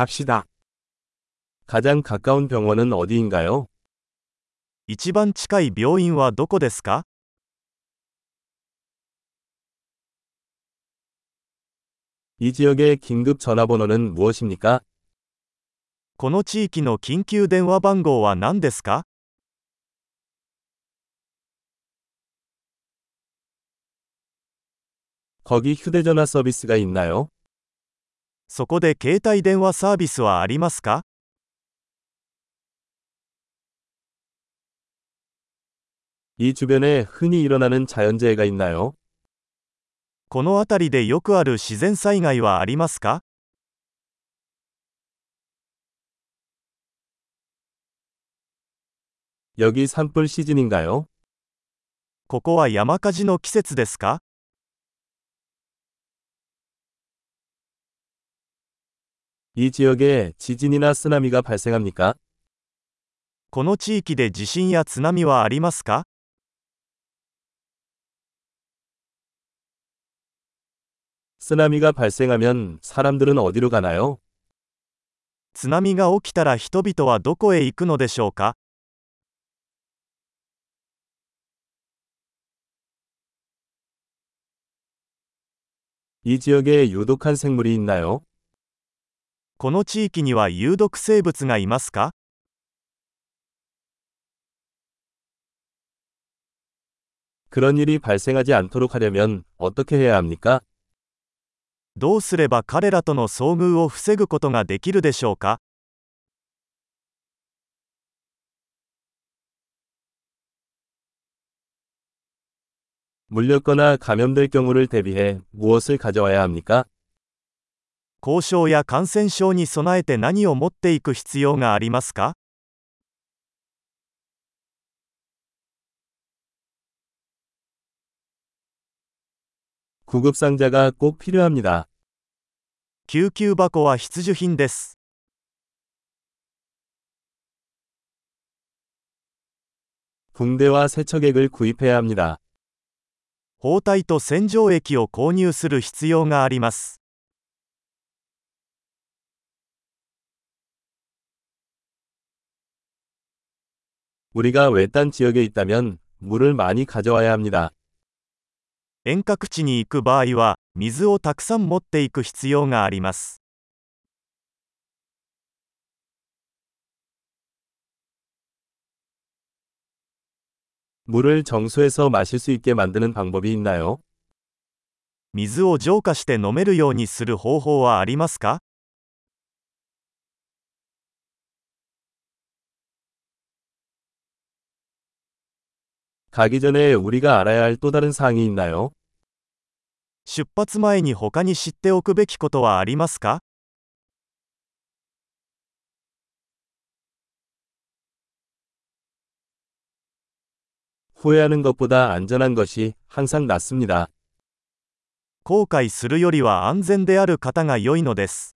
갑시다. 가장 가까운 병원은 어디인가요? 一番近い病院はどこですか? 이 지역의 긴급 전화번호는 무엇입니까? この地域の緊急電話番号は何ですか? 거기 휴대전화 서비스가 있나요? そこで携帯電話サービスはありますか? 이 주변에 흔히 일어나는 자연재해가 있나요? この辺りでよくある自然災害はありますか? 여기 산불 시즌인가요? ここは山火事の季節ですか? 이 지역에 지진이나 쓰나미가 발생합니까? この地域で地震や津波はありますか? 쓰나미가 발생하면 사람들은 어디로 가나요? 津波が起きたら人々はどこへ行くのでしょうか? 이 지역에 유독한 생물이 있나요? この地域には有毒生物がいますか? 그런 일이 발생하지 않도록 하려면 어떻게 해야 합니까? どうすれば彼らとの遭遇を防ぐことができるでしょうか? 물렸거나 감염될 경우를 대비해 무엇을 가져와야 합니까? 後遺症や感染症に備えて何を持っていく必要がありますか? 구급 상자가 꼭 필요합니다. 救急箱は必需品です. 붕대와 세척액을 구입해야 합니다. 包帯と洗浄液を購入する必要があります. 우리가 외딴 지역에 있다면 물을 많이 가져와야 합니다. 遠隔地に行く場合は水をたくさん持っていく必要があります. 물을 정수해서 마실 수 있게 만드는 방법이 있나요? 水を浄化して飲めるようにする方法はありますか? 가기 전에 우리가 알아야 할 또 다른 사항이 있나요? 出発前に他に知っておくべきことはありますか? 후회하는 것보다 안전한 것이 항상 낫습니다. 後悔するよりは安全である方が良いのです.